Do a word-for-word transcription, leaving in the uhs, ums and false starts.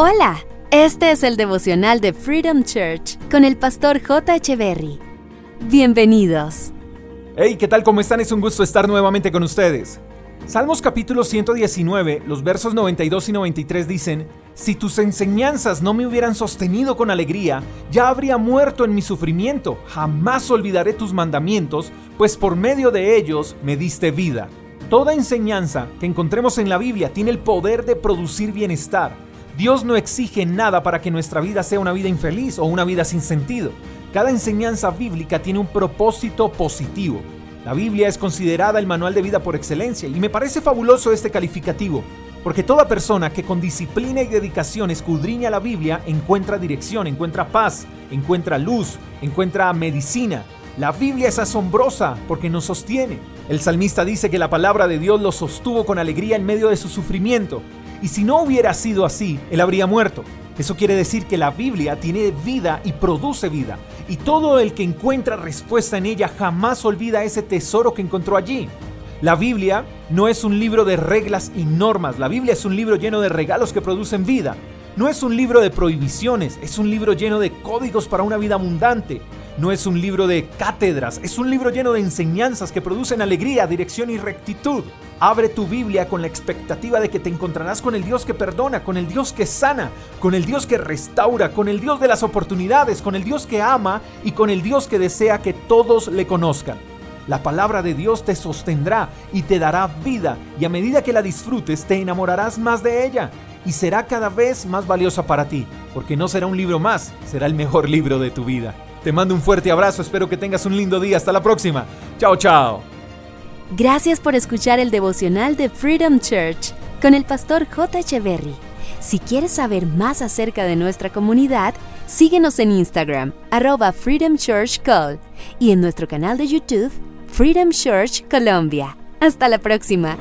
Hola, este es el devocional de Freedom Church con el pastor J. Echeverri. Bienvenidos. Hey, ¿qué tal? ¿Cómo están? Es un gusto estar nuevamente con ustedes. Salmos capítulo ciento diecinueve, los versos noventa y dos y noventa y tres dicen: Si tus enseñanzas no me hubieran sostenido con alegría, ya habría muerto en mi sufrimiento. Jamás olvidaré tus mandamientos, pues por medio de ellos me diste vida. Toda enseñanza que encontremos en la Biblia tiene el poder de producir bienestar. Dios no exige nada para que nuestra vida sea una vida infeliz o una vida sin sentido. Cada enseñanza bíblica tiene un propósito positivo. La Biblia es considerada el manual de vida por excelencia, y me parece fabuloso este calificativo, porque toda persona que con disciplina y dedicación escudriña la Biblia encuentra dirección, encuentra paz, encuentra luz, encuentra medicina. La Biblia es asombrosa porque nos sostiene. El salmista dice que la palabra de Dios lo sostuvo con alegría en medio de su sufrimiento, y si no hubiera sido así, él habría muerto. Eso quiere decir que la Biblia tiene vida y produce vida, y todo el que encuentra respuesta en ella jamás olvida ese tesoro que encontró allí. La Biblia no es un libro de reglas y normas. La Biblia es un libro lleno de regalos que producen vida. No es un libro de prohibiciones, es un libro lleno de códigos para una vida abundante. No es un libro de cátedras, es un libro lleno de enseñanzas que producen alegría, dirección y rectitud. Abre tu Biblia con la expectativa de que te encontrarás con el Dios que perdona, con el Dios que sana, con el Dios que restaura, con el Dios de las oportunidades, con el Dios que ama y con el Dios que desea que todos le conozcan. La palabra de Dios te sostendrá y te dará vida, y a medida que la disfrutes te enamorarás más de ella y será cada vez más valiosa para ti, porque no será un libro más, será el mejor libro de tu vida. Te mando un fuerte abrazo, espero que tengas un lindo día. Hasta la próxima. Chao, chao. Gracias por escuchar el devocional de Freedom Church con el pastor J. Echeverri. Si quieres saber más acerca de nuestra comunidad, síguenos en Instagram, arroba Freedom Church Col, y en nuestro canal de YouTube, Freedom Church Colombia. Hasta la próxima.